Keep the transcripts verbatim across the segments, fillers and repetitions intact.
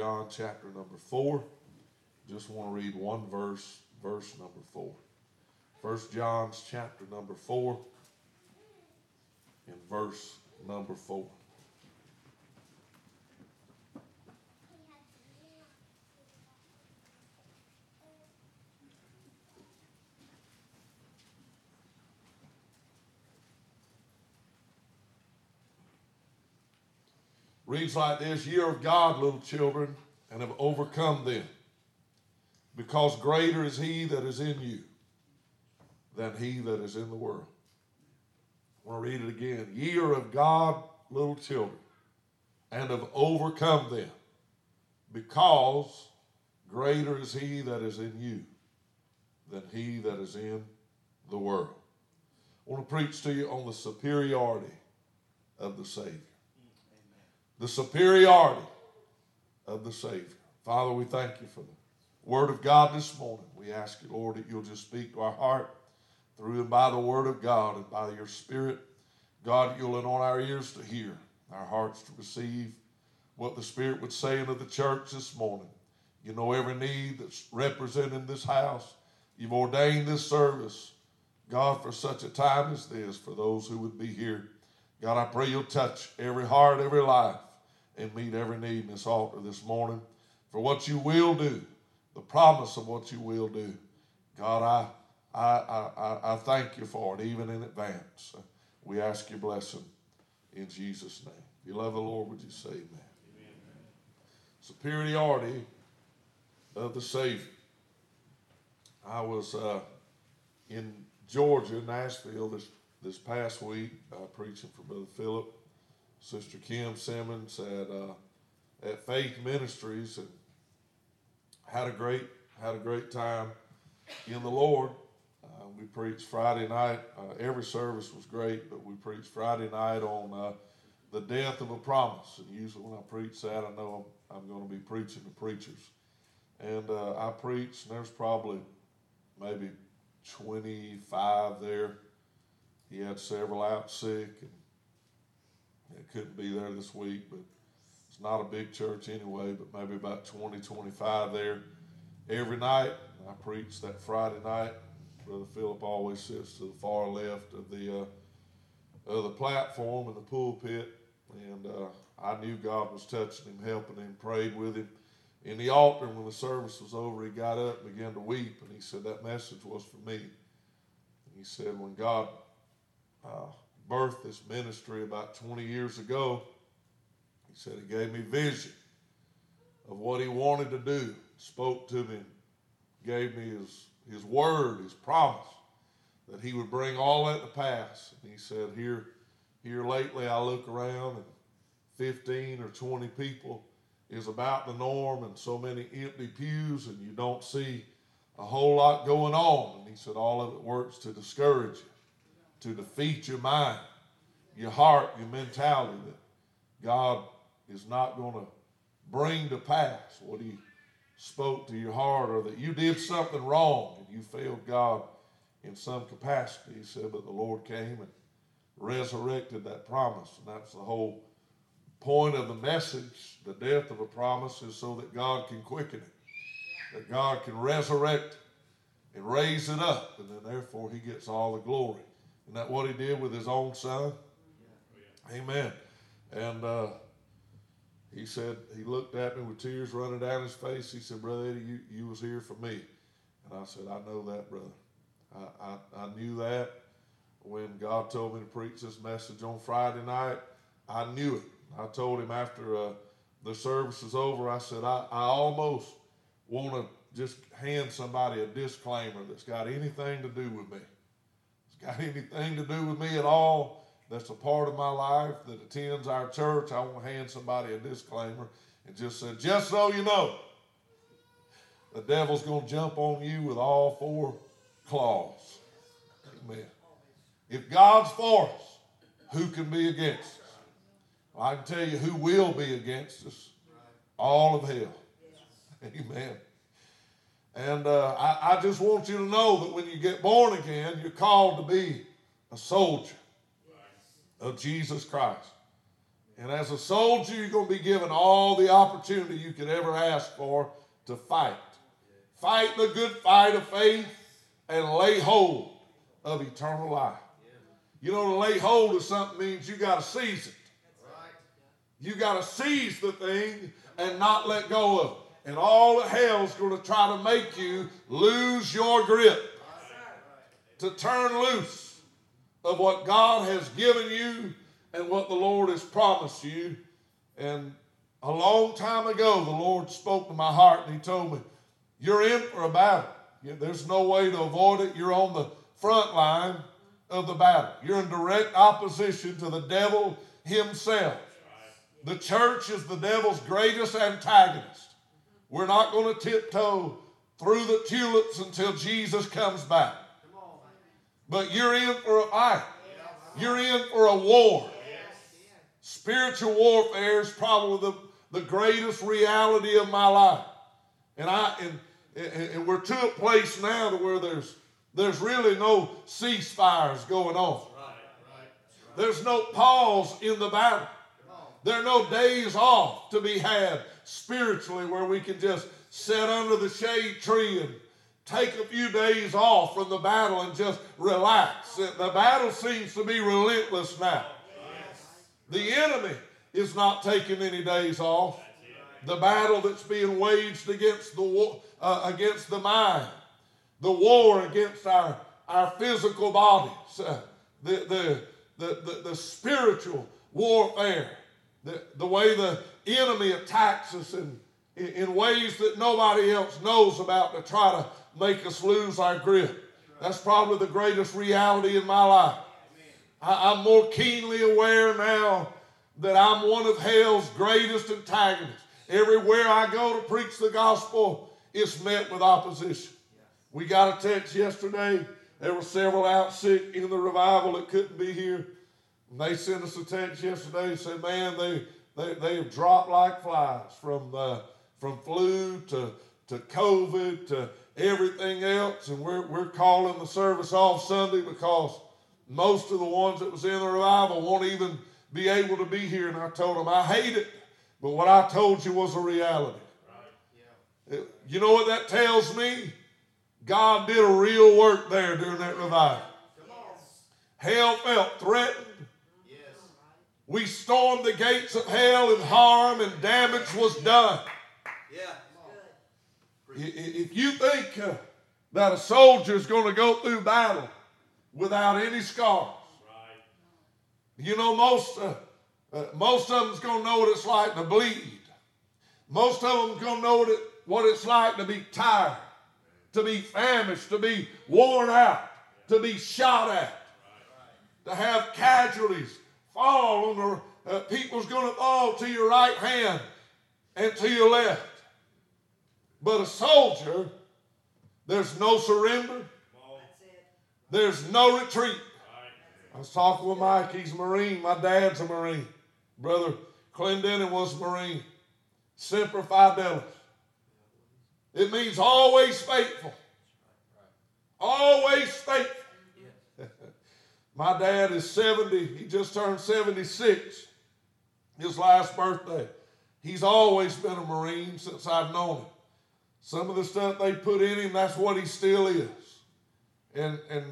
John chapter number four. Just want to read one verse, verse number four. First John's chapter number four and verse number four. Reads like this: Ye are of God, little children, and have overcome them, because greater is he that is in you than he that is in the world. I want to read it again. Ye are of God, little children, and have overcome them, because greater is he that is in you than he that is in the world. I want to preach to you on the superiority of the Savior. The superiority of the Savior. Father, we thank you for the Word of God this morning. We ask you, Lord, that you'll just speak to our heart through and by the Word of God and by your Spirit. God, you'll anoint our ears to hear, our hearts to receive what the Spirit would say into the church this morning. You know every need that's represented in this house. You've ordained this service, God, for such a time as this, for those who would be here. God, I pray you'll touch every heart, every life, and meet every need in this altar this morning for what you will do, the promise of what you will do. God, I, I, I, I thank you for it, even in advance. We ask your blessing in Jesus' name. If you love the Lord, would you say amen? Amen. Superiority of the Savior. I was uh, in Georgia, Nashville, this, this past week, uh, preaching for Brother Phillip, Sister Kim Simmons at uh, at Faith Ministries, and had a great had a great time in the Lord. Uh, we preached Friday night. Uh, every service was great, but we preached Friday night on uh, the death of a promise. And usually when I preach that, I know I'm, I'm going to be preaching to preachers. And uh, I preached, and there's probably maybe twenty-five there. He had several out sick, and it couldn't be there this week, but it's not a big church anyway, but maybe about twenty, twenty-five there every night. I preached that Friday night. Brother Phillip always sits to the far left of the, uh, of the platform and the pulpit, and uh, I knew God was touching him, helping him, prayed with him in the altar. And when the service was over, he got up and began to weep, and he said, that message was for me. And he said, when God uh, birthed this ministry about twenty years ago, he said he gave me vision of what he wanted to do, spoke to me, gave me his, his word, his promise, that he would bring all that to pass. And he said, here, here lately I look around and fifteen or twenty people is about the norm, and so many empty pews, and you don't see a whole lot going on. And he said, all of it works to discourage you, to defeat your mind, your heart, your mentality, that God is not going to bring to pass what he spoke to your heart, or that you did something wrong and you failed God in some capacity. He said, but the Lord came and resurrected that promise. And that's the whole point of the message. The death of a promise is so that God can quicken it, that God can resurrect it and raise it up, and then therefore he gets all the glory. Isn't that what he did with his own son? Yeah. Amen. And uh, he said, he looked at me with tears running down his face. He said, Brother Eddie, you, you was here for me. And I said, I know that, brother. I, I, I knew that when God told me to preach this message on Friday night. I knew it. I told him after uh, the service was over, I said, I, I almost want to just hand somebody a disclaimer that's got anything to do with me. Got anything to do with me at all, that's a part of my life that attends our church. I want to hand somebody a disclaimer and just say, just so you know, the devil's going to jump on you with all four claws. Amen. If God's for us, who can be against us? Well, I can tell you who will be against us. All of hell. Amen. And uh, I, I just want you to know that when you get born again, you're called to be a soldier of Jesus Christ. And as a soldier, you're going to be given all the opportunity you could ever ask for to fight. Fight the good fight of faith and lay hold of eternal life. You know, to lay hold of something means you got to seize it. You got to seize the thing and not let go of it. And all of hell's going to try to make you lose your grip, to turn loose of what God has given you and what the Lord has promised you. And a long time ago, the Lord spoke to my heart and he told me, you're in for a battle. There's no way to avoid it. You're on the front line of the battle. You're in direct opposition to the devil himself. The church is the devil's greatest antagonist. We're not going to tiptoe through the tulips until Jesus comes back. But you're in for a fight. You're in for a war. Spiritual warfare is probably the, the greatest reality of my life. And I and, and we're to a place now to where there's there's really no ceasefires going on. There's no pause in the battle. There are no days off to be had spiritually where we can just sit under the shade tree and take a few days off from the battle and just relax. The battle seems to be relentless now. The enemy is not taking any days off. The battle that's being waged against the war, uh, against the mind, the war against our, our physical bodies, uh, the, the, the, the, the spiritual warfare, the, the way the enemy attacks us in, in, in ways that nobody else knows about to try to make us lose our grip. That's probably the greatest reality in my life. I, I'm more keenly aware now that I'm one of hell's greatest antagonists. Everywhere I go to preach the gospel, it's met with opposition. We got a text yesterday. There were several out sick in the revival that couldn't be here. And they sent us a text yesterday and said, man, they they they have dropped like flies from uh, from flu to, to COVID to everything else. And we're, we're calling the service off Sunday because most of the ones that was in the revival won't even be able to be here. And I told them, I hate it. But what I told you was a reality. Right. Yeah. You know what that tells me? God did a real work there during that revival. Yes. Hell felt threatened. Yes. We stormed the gates of hell and harm and damage was done. Yeah. If you think uh, that a soldier is going to go through battle without any scars, right. You know, most... Uh, Uh, most of them's going to know what it's like to bleed. Most of them's going to know what, it, what it's like to be tired, to be famished, to be worn out, to be shot at, to have casualties fall on the, uh, people's going to fall to your right hand and to your left. But a soldier, there's no surrender. There's no retreat. I was talking with Mike. He's a Marine. My dad's a Marine. Brother Clendenin was a Marine. Semper Fidelis. It means always faithful. Always faithful. Yes. My dad is seventy. He just turned seventy-six. His last birthday. He's always been a Marine since I've known him. Some of the stuff they put in him, that's what he still is. And and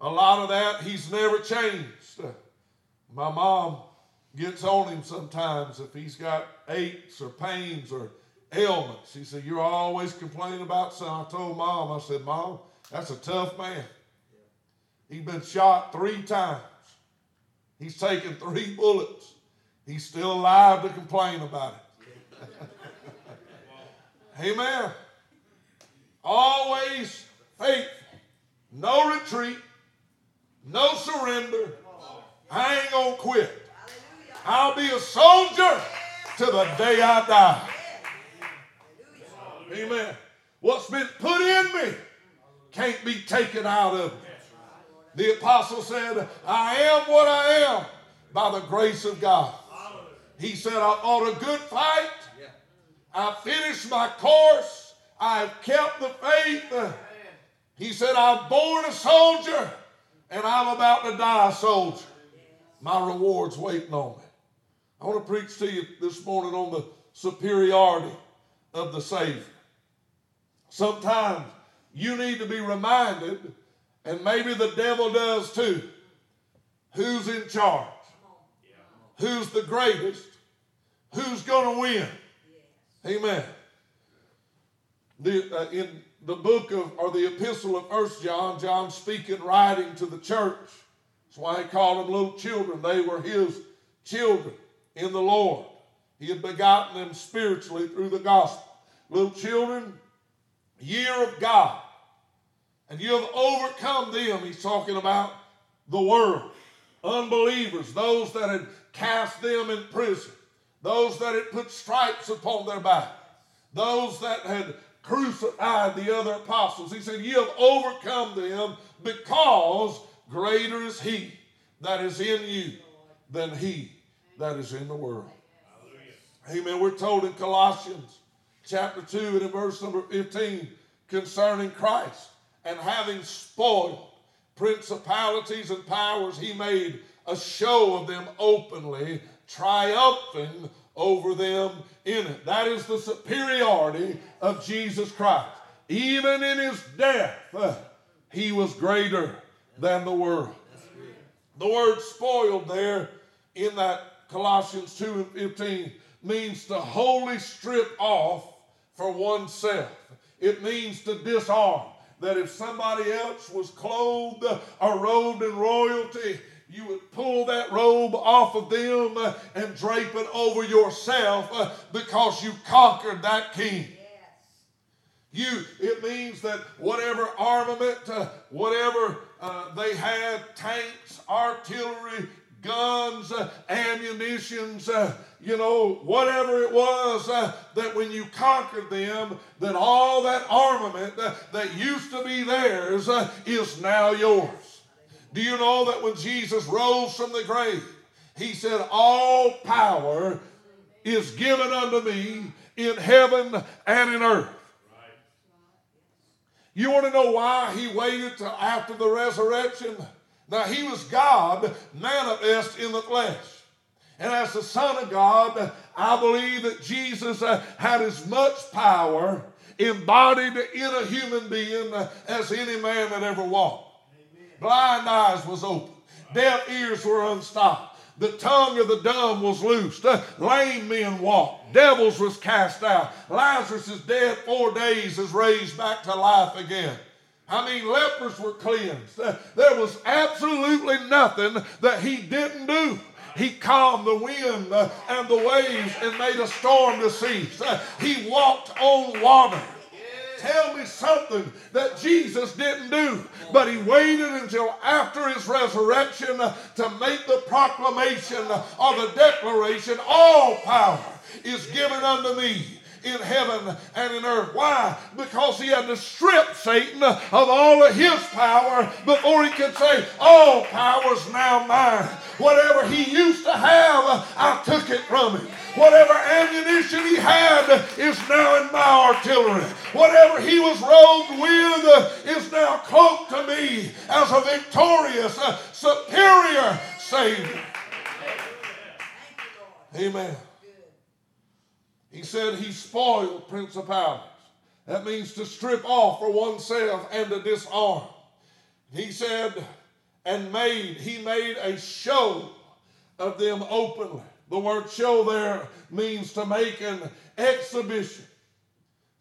a lot of that, he's never changed. My mom gets on him sometimes if he's got aches or pains or ailments. She said, you're always complaining about something. I told Mom, I said, Mom, that's a tough man. He's been shot three times. He's taken three bullets. He's still alive to complain about it. Amen. Always faithful. No retreat. No surrender. I ain't going to quit. I'll be a soldier till the day I die. Amen. What's been put in me can't be taken out of me. The apostle said, I am what I am by the grace of God. He said, I fought a good fight. I finished my course. I've kept the faith. He said, I've born a soldier. And I'm about to die a soldier. My reward's waiting on me. I want to preach to you this morning on the superiority of the Savior. Sometimes you need to be reminded, and maybe the devil does too, who's in charge, who's the greatest, who's going to win. Amen. The, uh, in the book of, or the epistle of First John, John speaking, writing to the church. That's why he called them little children. They were his children in the Lord. He had begotten them spiritually through the gospel. Little children, ye are of God, and you have overcome them. He's talking about the world, unbelievers, those that had cast them in prison, those that had put stripes upon their back, those that had crucified the other apostles. He said, you have overcome them because greater is he that is in you than he that is in the world. Hallelujah. Amen. We're told in Colossians chapter two and in verse number fifteen concerning Christ, and having spoiled principalities and powers, he made a show of them openly, triumphing over them in it. That is the superiority of Jesus Christ. Even in his death, uh, he was greater than the world. The word spoiled there in that Colossians two and fifteen means to wholly strip off for oneself. It means to disarm. That if somebody else was clothed or robed in royalty, you would pull that robe off of them uh, and drape it over yourself uh, because you conquered that king. Yes. You, it means that whatever armament, uh, whatever uh, they had, tanks, artillery, guns, uh, ammunitions, uh, you know, whatever it was, uh, that when you conquered them, that all that armament uh, that used to be theirs uh, is now yours. Do you know that when Jesus rose from the grave, he said, all power is given unto me in heaven and in earth. Right. You want to know why he waited till after the resurrection? Now, he was God manifest in the flesh. And as the Son of God, I believe that Jesus uh, had as much power embodied in a human being uh, as any man that ever walked. Blind eyes was open. Deaf ears were unstopped. The tongue of the dumb was loosed. Uh, lame men walked. Devils was cast out. Lazarus is dead four days, is raised back to life again. I mean, lepers were cleansed. Uh, there was absolutely nothing that he didn't do. He calmed the wind uh, and the waves and made a storm to cease. Uh, he walked on water. Tell me something that Jesus didn't do, but he waited until after his resurrection to make the proclamation or the declaration, all power is given unto me in heaven and in earth. Why? Because he had to strip Satan of all of his power before he could say, all power is now mine. Whatever he used to have, I took it from him. Whatever ammunition he had is now in my artillery. Whatever he was robed with is now cloaked to me as a victorious, a superior Savior. Amen. He said he spoiled principalities. That means to strip off for oneself and to disarm. He said, and made, he made a show of them openly. The word show there means to make an exhibition,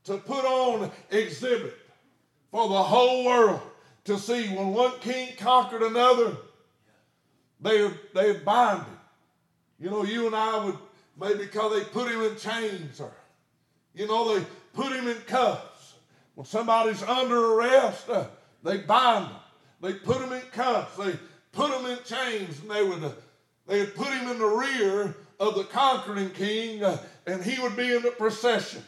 to put on exhibit for the whole world to see. When one king conquered another, they they bind him. You know, you and I would, maybe because they put him in chains, or, you know, they put him in cuffs. When somebody's under arrest, uh, they bind him. They put him in cuffs. They put him in chains, and they would... Uh, They had put him in the rear of the conquering king, uh, and he would be in the procession,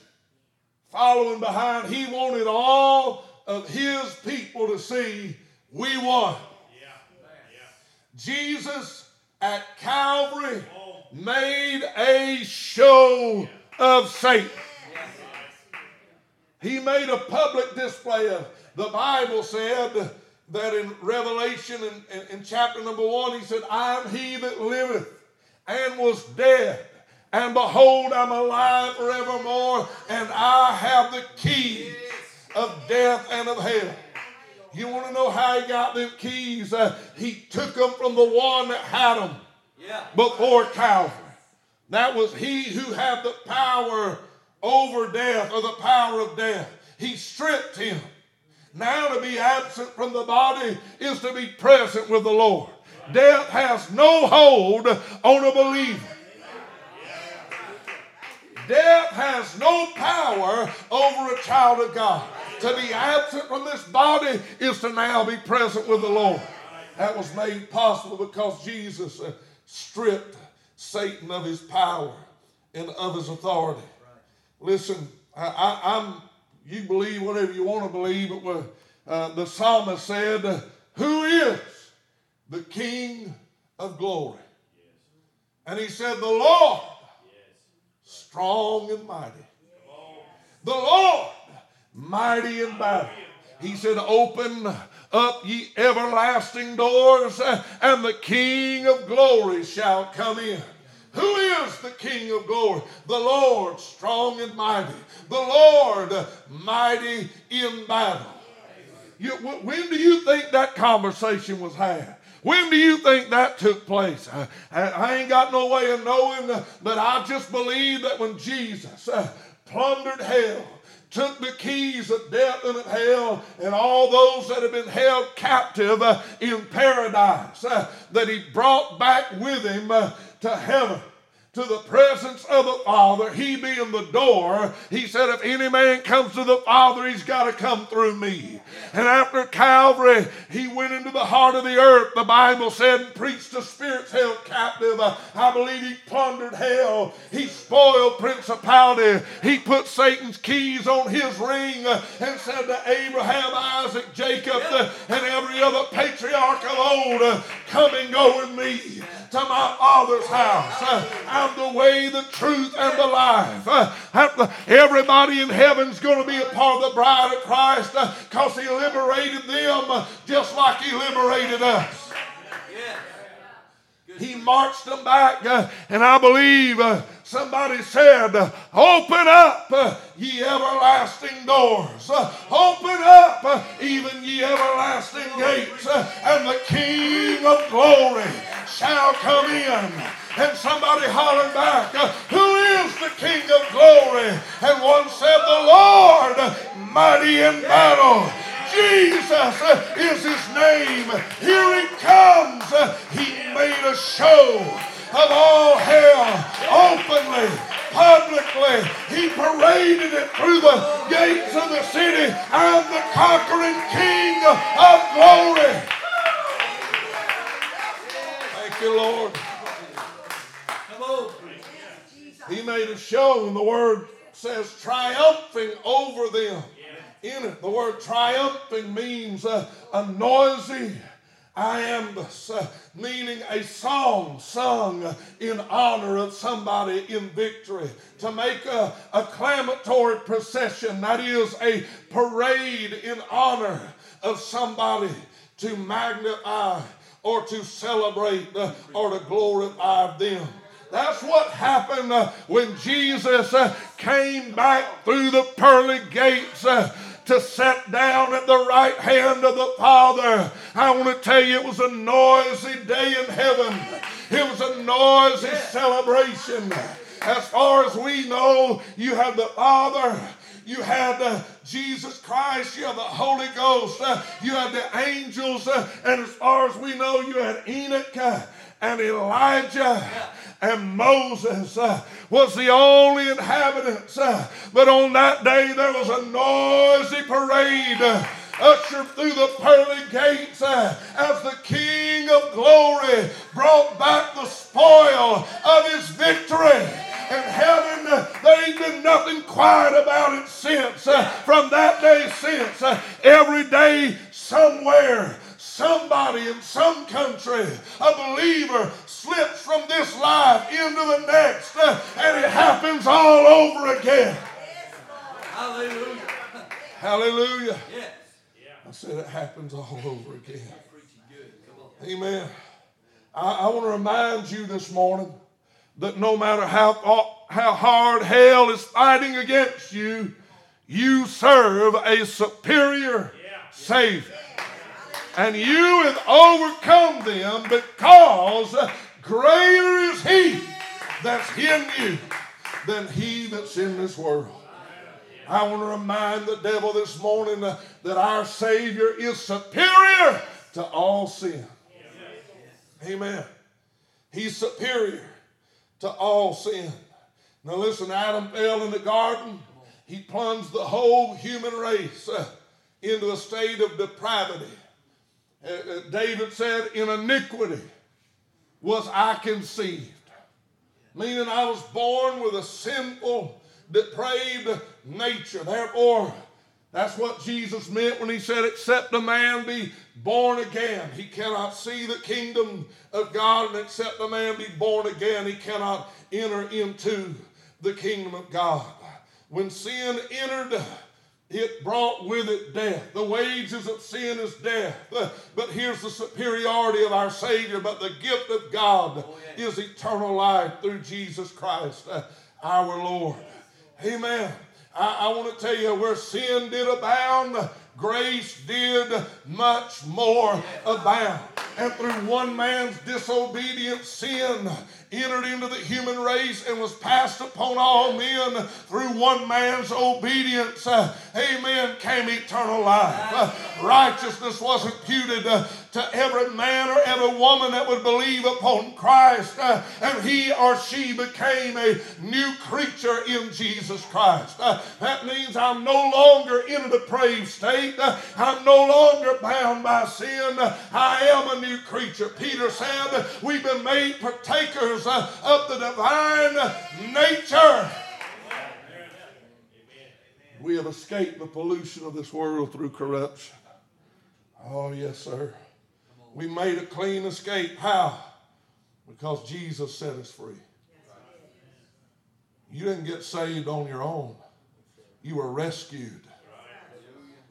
following behind. He wanted all of his people to see, we won. Yeah. Yeah. Jesus at Calvary oh. made a show yeah. of Satan. Yes. He made a public display of it. The Bible said that in Revelation in, in, in chapter number one, he said, I am he that liveth and was dead. And behold, I'm alive forevermore, and I have the keys of death and of hell. You want to know how he got them keys? Uh, he took them from the one that had them before Calvary. That was he who had the power over death, or the power of death. He stripped him. Now to be absent from the body is to be present with the Lord. Death has no hold on a believer. Death has no power over a child of God. To be absent from this body is to now be present with the Lord. That was made possible because Jesus stripped Satan of his power and of his authority. Listen, I, I, I'm, you believe whatever you want to believe, but uh, the psalmist said, uh, who is the King of glory? Yes. And he said, the Lord, yes, strong and mighty. Yes. The Lord, mighty in battle. He said, open up ye everlasting doors, and the King of glory shall come in. Who is the King of glory? The Lord, strong and mighty. The Lord, mighty in battle. You, when do you think that conversation was had? When do you think that took place? I, I, I ain't got no way of knowing, but I just believe that when Jesus uh, plundered hell, took the keys of death and of hell, and all those that have been held captive uh, in paradise, uh, that he brought back with him uh, to heaven, to the presence of the Father, he being the door. He said, if any man comes to the Father, he's got to come through me. And after Calvary, he went into the heart of the earth, the Bible said, and preached the spirits held captive. I believe he plundered hell. He spoiled principality. He put Satan's keys on his ring and said to Abraham, Isaac, Jacob, and every other patriarch of old, come and go with me to my Father's house. I'm the way, the truth, and the life. Uh, everybody in heaven's going to be a part of the bride of Christ because uh, he liberated them uh, just like he liberated us. He marched them back, uh, and I believe uh, somebody said, open up uh, ye everlasting doors. Uh, open up uh, even ye everlasting gates, uh, and the King of glory shall come in. And somebody hollered back, who is the King of glory? And one said, the Lord, mighty in battle. Jesus is his name. Here he comes. He made a show of all hell openly, publicly. He paraded it through the gates of the city. I'm the conquering King of glory. Thank you, Lord. He made a show, and the word says triumphing over them. In it, the word triumphing means uh, a noisy iambus, uh, meaning a song sung in honor of somebody in victory. To make a, a clamatory procession, that is a parade in honor of somebody, to magnify or to celebrate uh, or to glorify them. That's what happened uh, when Jesus uh, came back through the pearly gates uh, to sit down at the right hand of the Father. I want to tell you, it was a noisy day in heaven. It was a noisy celebration. As far as we know, you have the Father, you had uh, Jesus Christ, you had the Holy Ghost, uh, you had the angels, uh, and as far as we know, you had Enoch uh, and Elijah. Yeah. And Moses uh, was the only inhabitants. Uh, but on that day, there was a noisy parade uh, ushered through the pearly gates uh, as the King of glory brought back the spoil of his victory. And heaven, uh, there ain't been nothing quiet about it since. Uh, from that day since, uh, every day somewhere, somebody in some country, a believer, slips from this life into the next, uh, and it happens all over again. Hallelujah. Hallelujah. Yes. I said it happens all over again. Amen. I, I want to remind you this morning that no matter how, how hard hell is fighting against you, you serve a superior Savior. And you have overcome them because greater is He that's in you than he that's in this world. I want to remind the devil this morning uh, that our Savior is superior to all sin. Amen. He's superior to all sin. Now listen, Adam fell in the garden. He plunged the whole human race uh, into a state of depravity. Uh, uh, David said, in iniquity was I conceived. Meaning I was born with a sinful, depraved nature. Therefore, that's what Jesus meant when he said, except a man be born again, he cannot see the kingdom of God. And except a man be born again, he cannot enter into the kingdom of God. When sin entered, it brought with it death. The wages of sin is death. But here's the superiority of our Savior. But the gift of God is eternal life through Jesus Christ, uh, our Lord. Amen. I, I want to tell you, where sin did abound, grace did much more abound. And through one man's disobedience, sin entered into the human race and was passed upon all men. Through one man's obedience, uh, amen, came eternal life. Uh, righteousness was imputed uh, to every man or every woman that would believe upon Christ. Uh, and he or she became a new creature in Jesus Christ. Uh, that means I'm no longer in a depraved state. Uh, I'm no longer bound by sin. Uh, I am a new creature. Peter said, we've been made partakers of the divine nature. We have escaped the pollution of this world through corruption. Oh, yes, sir. We made a clean escape. How? Because Jesus set us free. You didn't get saved on your own. You were rescued.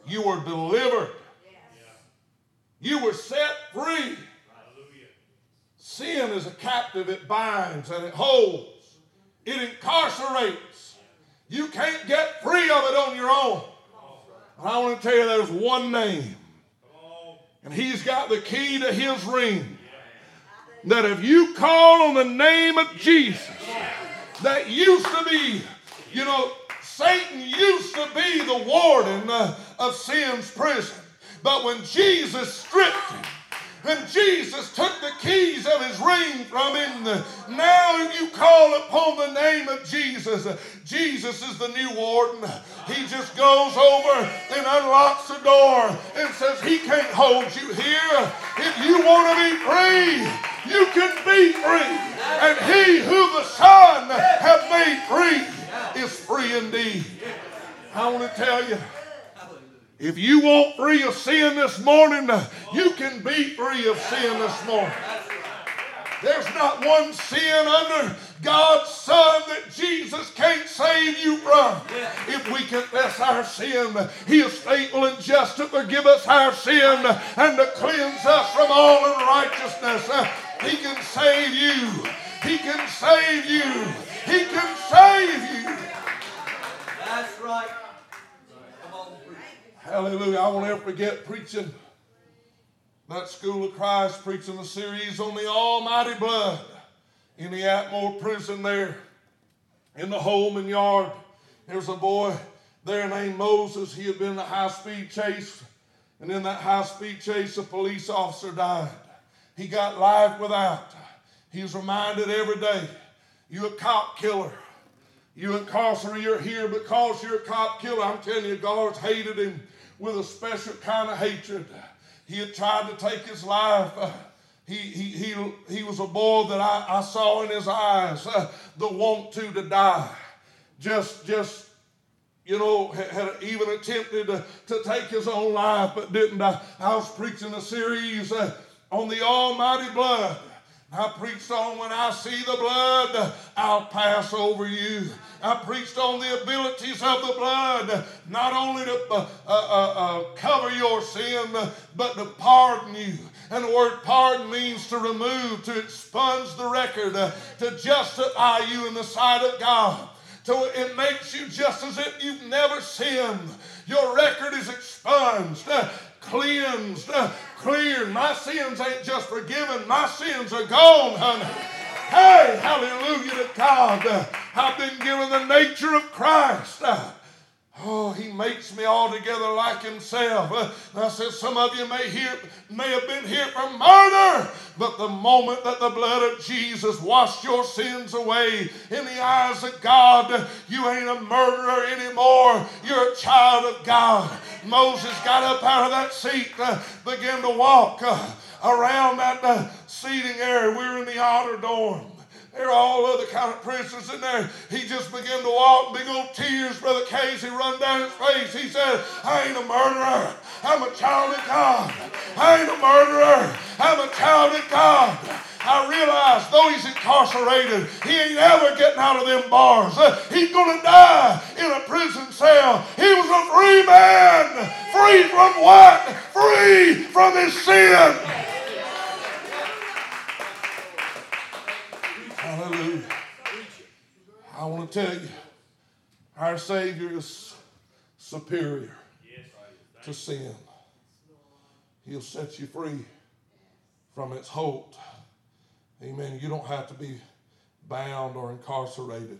You were delivered. You were set free. Sin is a captive. It binds and it holds. It incarcerates. You can't get free of it on your own. And I want to tell you, there's one name. And he's got the key to his ring. That if you call on the name of Jesus, that used to be, you know, Satan used to be the warden uh, of sin's prison. But when Jesus stripped him, when Jesus took the keys of his ring from him, now if you call upon the name of Jesus, Jesus is the new warden. He just goes over and unlocks the door and says, he can't hold you here. If you want to be free, you can be free. And he who the Son hath made free is free indeed. I want to tell you, if you want free of sin this morning, you can be free of sin this morning. There's not one sin under God's Son that Jesus can't save you from. If we confess our sin, He is faithful and just to forgive us our sin and to cleanse us from all unrighteousness. He can save you. He can save you. He can save you. That's right. Hallelujah. I won't ever forget preaching that School of Christ, preaching a series on the Almighty Blood in the Atmore prison there in the Holman yard. There was a boy there named Moses. He had been in a high-speed chase, and in that high-speed chase, a police officer died. He got life without. He was reminded every day, you're a cop killer. You incarcerate, you're here because you're a cop killer. I'm telling you, guards hated him with a special kind of hatred. He had tried to take his life. Uh, he, he, he, he was a boy that I, I saw in his eyes, uh, the want to to die. Just, just you know, had, had even attempted to, to take his own life, but didn't. I, I was preaching a series uh, on the Almighty Blood. I preached on when I see the blood, I'll pass over you. I preached on the abilities of the blood, not only to uh, uh, uh, cover your sin, but to pardon you. And the word pardon means to remove, to expunge the record, uh, to justify you in the sight of God. So it makes you just as if you've never sinned. Your record is expunged, uh, cleansed, uh, cleared. My sins ain't just forgiven. My sins are gone, honey. Hey, hallelujah to God. Uh, I've been given the nature of Christ. Uh, oh, he makes me altogether like himself. Uh, I said some of you may, hear, may have been here for murder, but the moment that the blood of Jesus washed your sins away in the eyes of God, you ain't a murderer anymore. You're a child of God. Moses got up out of that seat, uh, began to walk uh, around that uh, seating area. We were in the outer dorm. There are all other kind of prisoners in there. He just began to walk. Big old tears, Brother Casey, run down his face. He said, I ain't a murderer. I'm a child of God. I ain't a murderer. I'm a child of God. I realize though he's incarcerated, he ain't ever getting out of them bars. He's going to die in a prison cell. He was a free man. Free from what? Free from his sin. Hallelujah. I want to tell you, our Savior is superior to sin. He'll set you free from its hold. Amen. You don't have to be bound or incarcerated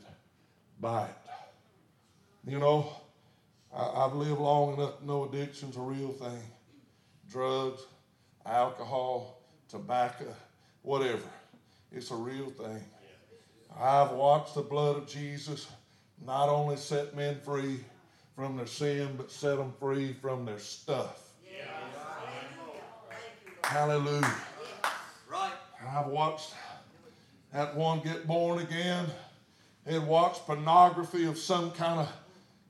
by it. You know, I, I've lived long enough to know addiction's a real thing. Drugs, alcohol, tobacco, whatever. It's a real thing. I've watched the blood of Jesus not only set men free from their sin, but set them free from their stuff. Yes. Hallelujah. Right. I've watched that one get born again and watched pornography of some kind of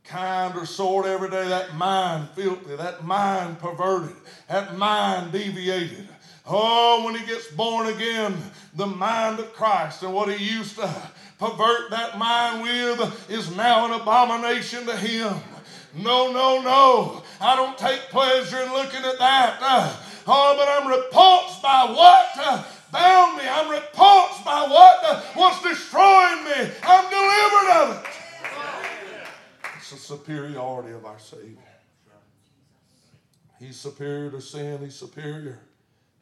kind or sort every day. That mind filthy, that mind perverted, that mind deviated. Oh, when he gets born again, the mind of Christ and what he used to pervert that mind with is now an abomination to him. No, no, no. I don't take pleasure in looking at that. Uh, oh, but I'm repulsed by what uh, bound me. I'm repulsed by what uh, was destroying me. I'm delivered of it. It's the superiority of our Savior. He's superior to sin. He's superior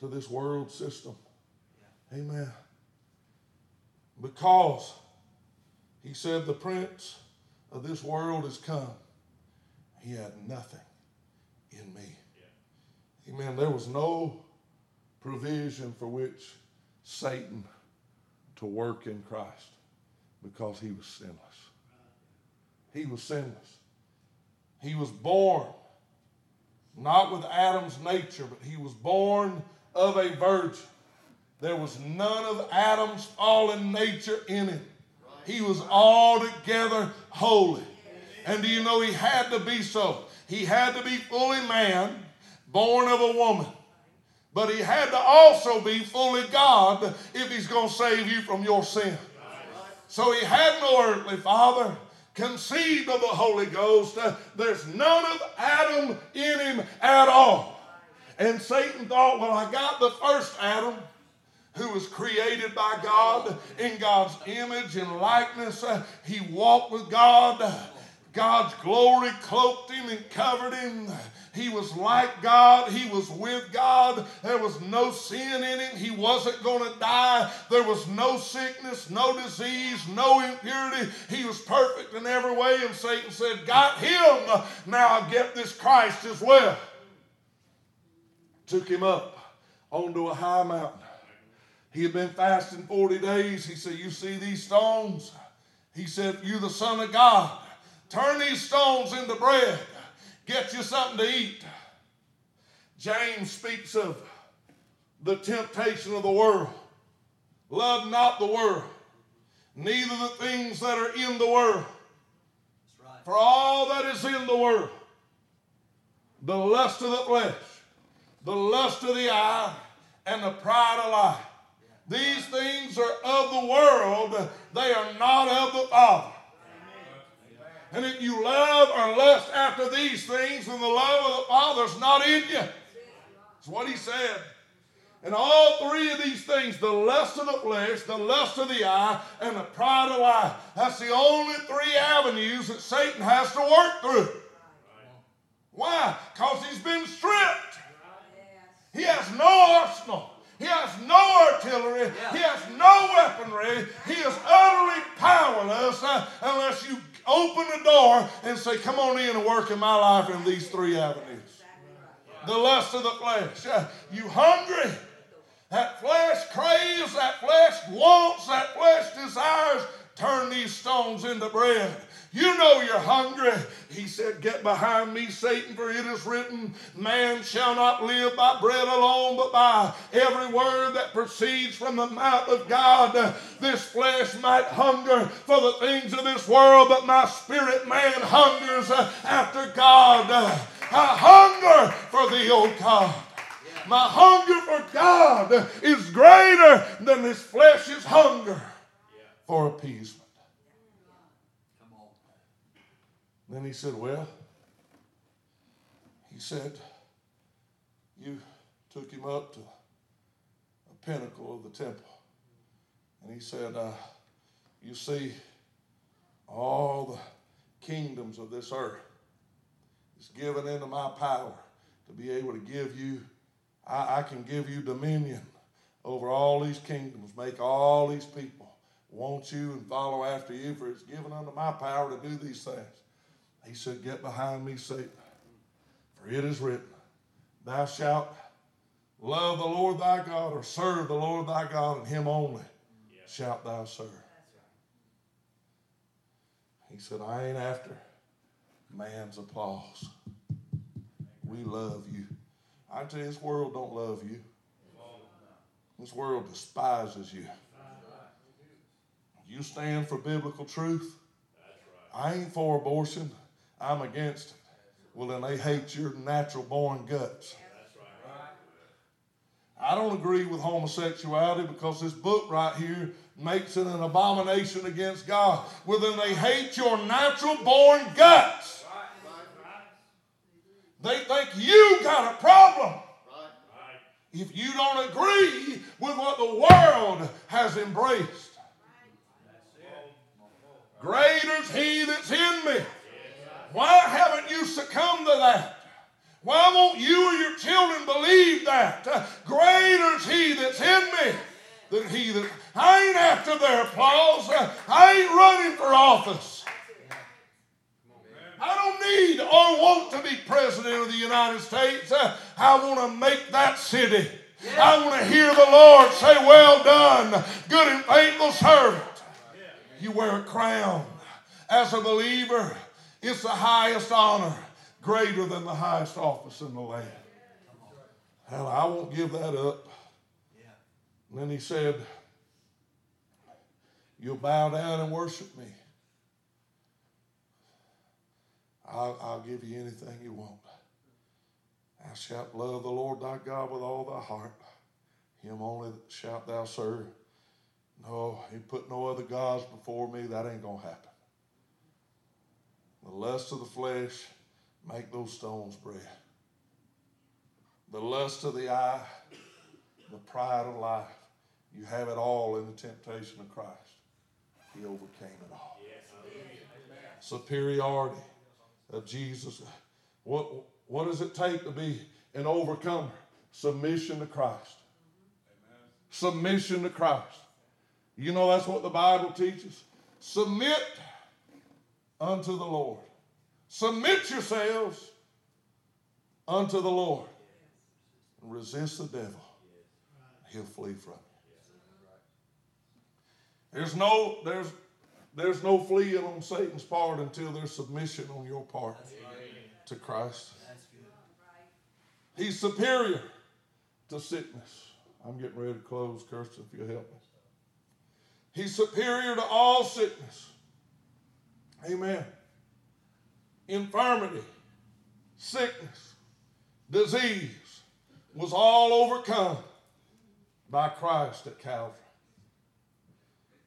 to this world system. Amen. Because he said the prince of this world has come. He had nothing in me. Amen. There was no provision for which Satan to work in Christ because he was sinless. He was sinless. He was born not with Adam's nature, but he was born of a virgin. There was none of Adam's fallen nature in him. He was altogether holy. And do you know he had to be so? He had to be fully man, born of a woman. But he had to also be fully God if he's going to save you from your sin. So he had no earthly father, conceived of the Holy Ghost. There's none of Adam in him at all. And Satan thought, well, I got the first Adam who was created by God in God's image and likeness. Uh, he walked with God. Uh, God's glory cloaked him and covered him. He was like God. He was with God. There was no sin in him. He wasn't going to die. There was no sickness, no disease, no impurity. He was perfect in every way. And Satan said, got him. Now I'll get this Christ as well. Took him up onto a high mountain. He had been fasting forty days. He said, you see these stones? He said, you the Son of God, turn these stones into bread. Get you something to eat. James speaks of the temptation of the world. Love not the world, neither the things that are in the world. That's right. For all that is in the world, the lust of the flesh, the lust of the eye, and the pride of life These things are of the world. They are not of the Father. And if you love or lust after these things, then the love of the Father is not in you. That's what he said. And all three of these things, the lust of the flesh, the lust of the eye, and the pride of life, that's the only three avenues that Satan has to work through. Why? Because he's been stripped. He has no arsenal. He has no artillery. He has no weaponry. He is utterly powerless unless you open the door and say, come on in and work in my life in these three avenues. The lust of the flesh. You hungry? That flesh craves, that flesh wants, that flesh desires. Turn these stones into bread. You know you're hungry. He said, get behind me, Satan, for it is written, man shall not live by bread alone, but by every word that proceeds from the mouth of God. This flesh might hunger for the things of this world, but my spirit man hungers after God. I hunger for thee, O God. My hunger for God is greater than this flesh's hunger for appeasement. Then he said, well, he said, you took him up to a pinnacle of the temple. And he said, uh, you see all the kingdoms of this earth is given into my power to be able to give you, I, I can give you dominion over all these kingdoms, make all these people want you and follow after you, for it's given unto my power to do these things. He said, get behind me, Satan, for it is written, thou shalt love the Lord thy God, or serve the Lord thy God, and him only yeah. shalt thou serve. Right. He said, I ain't after man's applause. We love you. I tell you, this world don't love you. This world despises you. You stand for biblical truth. I ain't for abortion. I'm against it. Well, then they hate your natural born guts. I don't agree with homosexuality because this book right here makes it an abomination against God. Well, then they hate your natural born guts. They think you got a problem if you don't agree with what the world has embraced. Greater is he that's in me. Why haven't you succumbed to that? Why won't you or your children believe that? Greater is he that's in me than he that... I ain't after their applause. I ain't running for office. I don't need or want to be president of the United States. I want to make that city. I want to hear the Lord say, well done, good and faithful servant. You wear a crown. As a believer, it's the highest honor, greater than the highest office in the land. Hell, I won't give that up. And then he said, you'll bow down and worship me. I'll, I'll give you anything you want. Thou shalt love the Lord thy God with all thy heart. Him only shalt thou serve. No, he put no other gods before me. That ain't going to happen. The lust of the flesh, make those stones bread. The lust of the eye, the pride of life. You have it all in the temptation of Christ. He overcame it all. Yes, superiority of Jesus. What, what does it take to be an overcomer? Submission to Christ. Amen. Submission to Christ. You know that's what the Bible teaches. Submit unto the Lord. Submit yourselves unto the Lord. Resist the devil. He'll flee from you. There's no, there's, there's no fleeing on Satan's part until there's submission on your part to Christ. He's superior to sickness. I'm getting ready to close, Kirsten, if you'll help me. He's superior to all sickness. Amen. Infirmity, sickness, disease was all overcome by Christ at Calvary.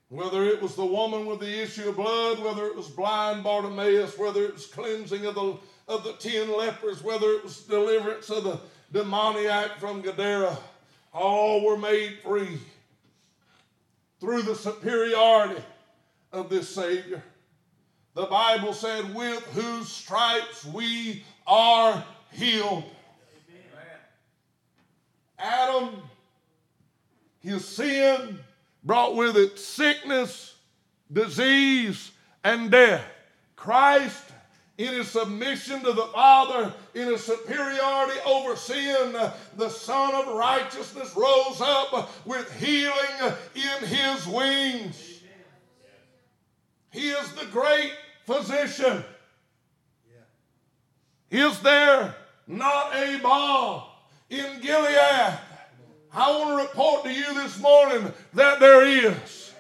Whether it was the woman with the issue of blood, whether it was blind Bartimaeus, whether it was cleansing of the, of the ten lepers, whether it was deliverance of the demoniac from Gadara, all were made free through the superiority of this Savior. The Bible said, with whose stripes we are healed. Amen. Adam, his sin brought with it sickness, disease, and death. Christ, in his submission to the Father, in his superiority over sin, the Son of Righteousness rose up with healing in his wings. He is the great physician. Yeah. Is there not a balm in Gilead? I want to report to you this morning that there is.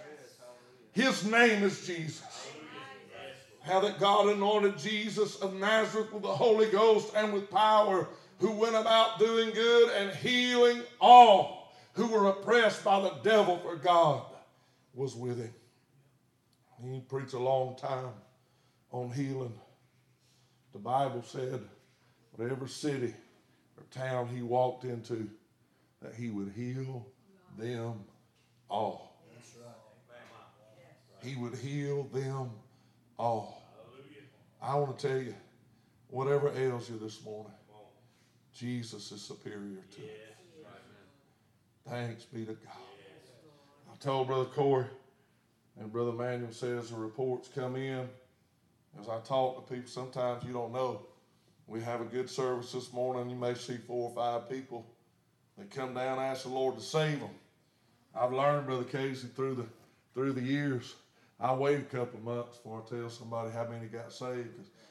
His name is Jesus. How that God anointed Jesus of Nazareth with the Holy Ghost and with power, who went about doing good and healing all who were oppressed by the devil, for God was with him. He preached a long time on healing. The Bible said whatever city or town he walked into, that he would heal them all. That's right. He would heal them all. Hallelujah. I want to tell you, whatever ails you this morning, Jesus is superior to yes. it. Yes. Thanks be to God. Yes. I told Brother Corey, and Brother Manuel says the reports come in. As I talk to people, sometimes you don't know. We have a good service this morning. You may see four or five people. They come down and ask the Lord to save them. I've learned, Brother Casey, through the through the years, I wait a couple of months before I tell somebody how many got saved.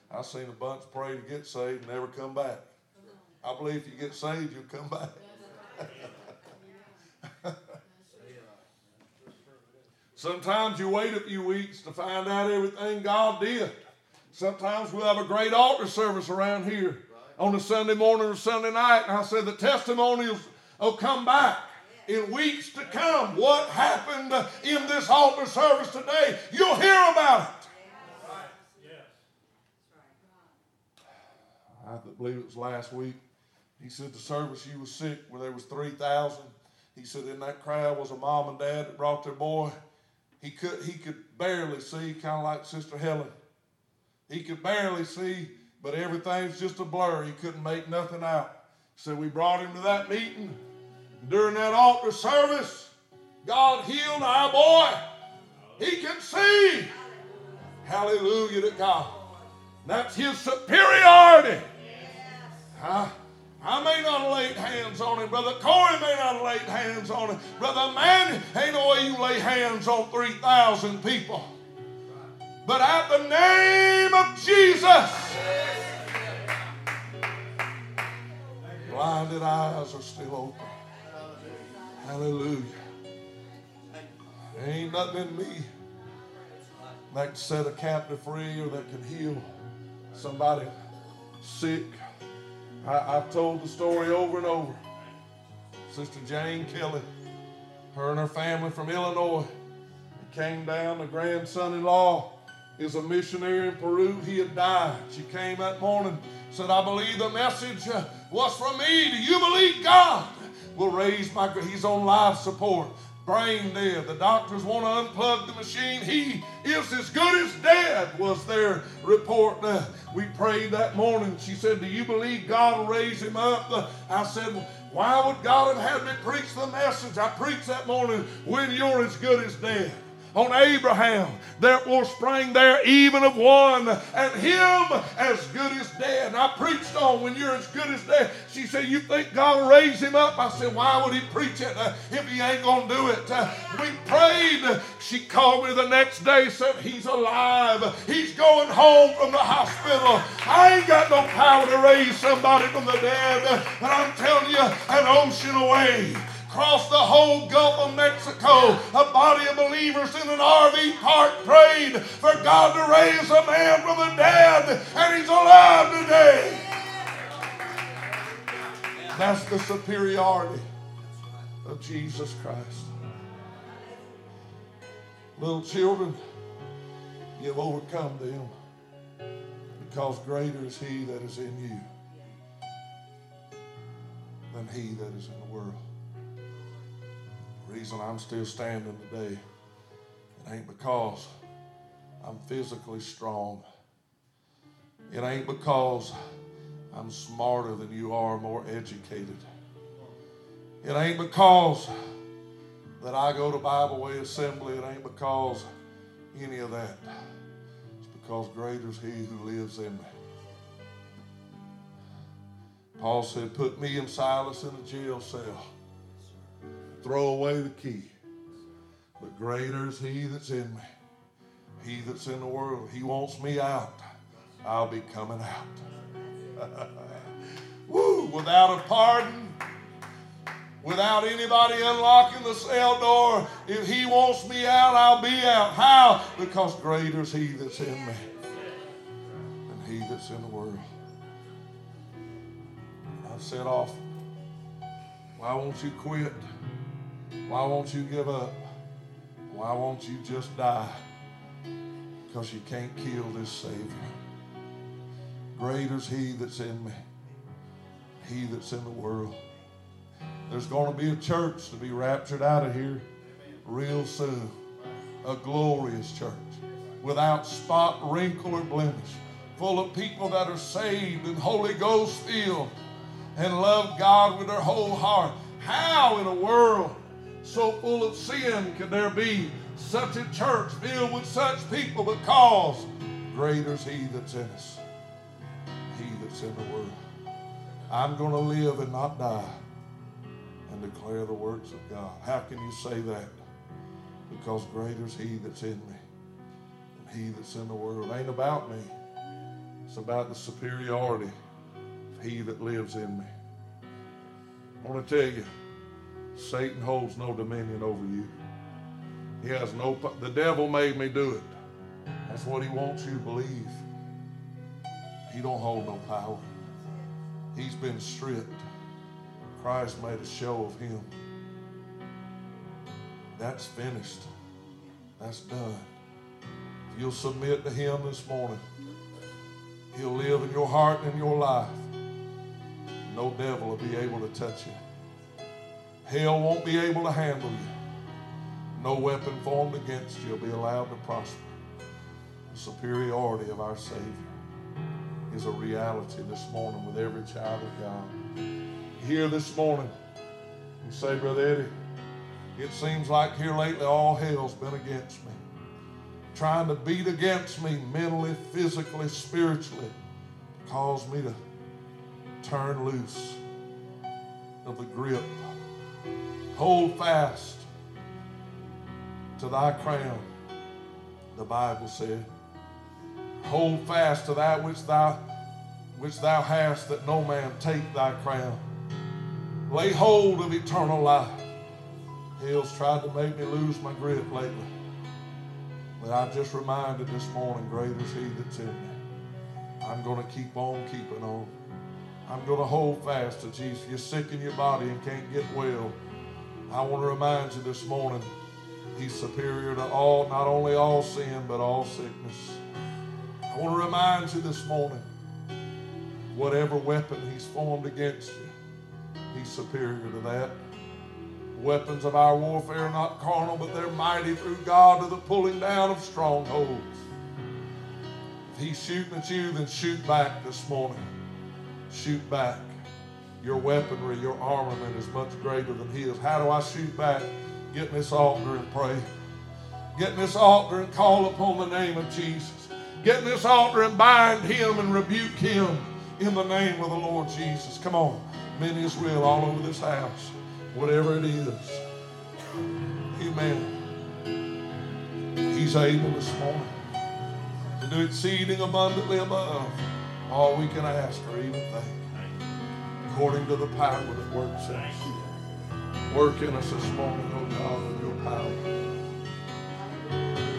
I've seen a bunch pray to get saved and never come back. I believe if you get saved, you'll come back. Sometimes you wait a few weeks to find out everything God did. Sometimes we'll have a great altar service around here on a Sunday morning or Sunday night, and I said the testimonies will come back in weeks to come. What happened in this altar service today, you'll hear about it. Right. I believe it was last week. He said the service you was sick where there was three thousand. He said in that crowd was a mom and dad that brought their boy. He could, he could barely see, kind of like Sister Helen. He could barely see, but everything's just a blur. He couldn't make nothing out. So we brought him to that meeting. During that altar service, God healed our boy. He can see. Hallelujah to God. That's his superiority. Yes. Huh? I may not have laid hands on him. Brother Corey may not have laid hands on him. Brother Man, ain't no way you lay hands on three thousand people. But at the name of Jesus, blinded eyes are still open. Hallelujah. There ain't nothing in me that can set a captive free or that can heal somebody sick. I, I've told the story over and over. Sister Jane Kelly, her and her family from Illinois, came down. The grandson-in-law is a missionary in Peru. He had died. She came that morning, said, I believe the message was from me. Do you believe God will raise my grandson? He's on life support, brain dead. The doctors want to unplug the machine. He is as good as dead, was their report. Uh, we prayed that morning. She said, do you believe God will raise him up? Uh, I said, why would God have had me preach the message I preached that morning when you're as good as dead? On Abraham, therefore sprang there even of one, and him as good as dead. And I preached on when you're as good as dead. She said, you think God will raise him up? I said, why would he preach it uh, if he ain't going to do it? Uh, we prayed. She called me the next day, said, he's alive. He's going home from the hospital. I ain't got no power to raise somebody from the dead. And I'm telling you, an ocean away, across the whole Gulf of Mexico, a body of believers in an R V park prayed for God to raise a man from the dead, and he's alive today. That's the superiority of Jesus Christ. Little children, you've overcome them, because greater is he that is in you than he that is in the world. The reason I'm still standing today, it ain't because I'm physically strong. It ain't because I'm smarter than you are, more educated. It ain't because that I go to Bibleway assembly. It ain't because any of that. It's because greater is he who lives in me. Paul said, put me and Silas in a jail cell. Throw away the key. But greater is he that's in me. He that's in the world. He wants me out. I'll be coming out. Woo! Without a pardon, without anybody unlocking the cell door, if he wants me out, I'll be out. How? Because greater is he that's in me than he that's in the world. I've said often, why won't you quit? Why won't you give up? Why won't you just die? Because you can't kill this Savior. Greater is he that's in me, he that's in the world. There's going to be a church to be raptured out of here real soon. A glorious church without spot, wrinkle, or blemish. Full of people that are saved and Holy Ghost filled and love God with their whole heart. How in a world so full of sin could there be such a church filled with such people? Because greater is he that's in us, he that's in the world. I'm going to live and not die and declare the works of God. How can you say that? Because greater is he that's in me than he that's in the world. It ain't about me. It's about the superiority of he that lives in me. I want to tell you, Satan holds no dominion over you. He has no, the devil made me do it. That's what he wants you to believe. He don't hold no power. He's been stripped. Christ made a show of him. That's finished. That's done. If you'll submit to him this morning, he'll live in your heart and in your life. No devil will be able to touch you. Hell won't be able to handle you. No weapon formed against you will be allowed to prosper. The superiority of our Savior is a reality this morning with every child of God. Here this morning, you say, Brother Eddie, it seems like here lately all hell's been against me, trying to beat against me mentally, physically, spiritually, to cause me to turn loose of the grip. Hold fast to thy crown, the Bible said. Hold fast to that which thou, which thou hast, that no man take thy crown. Lay hold of eternal life. Hell's tried to make me lose my grip lately. But I just reminded this morning, greater is he that's in me. I'm going to keep on keeping on. I'm going to hold fast to Jesus. You're sick in your body and can't get well. I want to remind you this morning, he's superior to all, not only all sin, but all sickness. I want to remind you this morning, whatever weapon he's formed against you, he's superior to that. Weapons of our warfare are not carnal, but they're mighty through God to the pulling down of strongholds. If he's shooting at you, then shoot back this morning. Shoot back. Your weaponry, your armament is much greater than his. How do I shoot back? Get in this altar and pray. Get in this altar and call upon the name of Jesus. Get in this altar and bind him and rebuke him in the name of the Lord Jesus. Come on. Many is will all over this house. Whatever it is. Amen. He's able this morning to do exceeding abundantly above all we can ask or even think, according to the power that works in us. Work in us this morning, oh God, with your power.